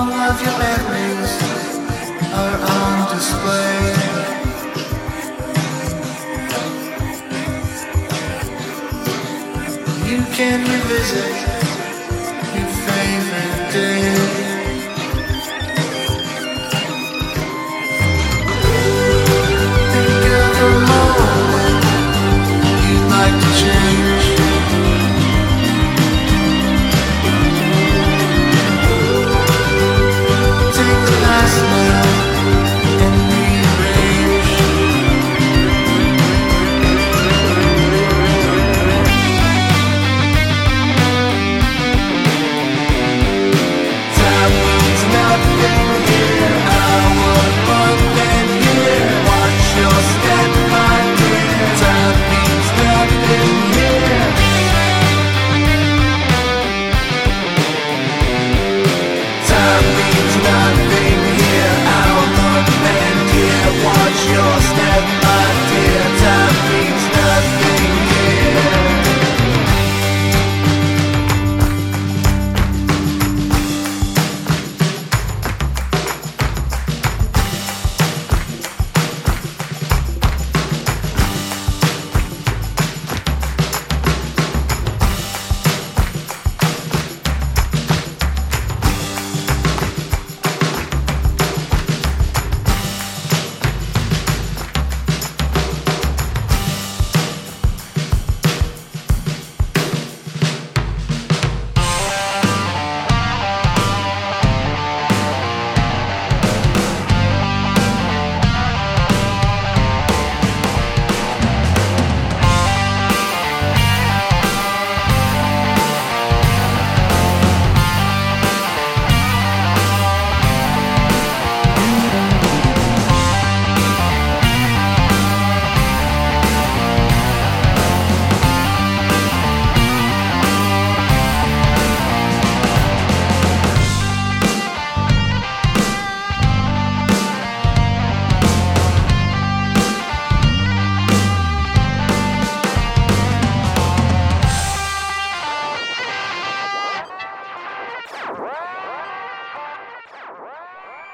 all of your memories are on display. You can revisit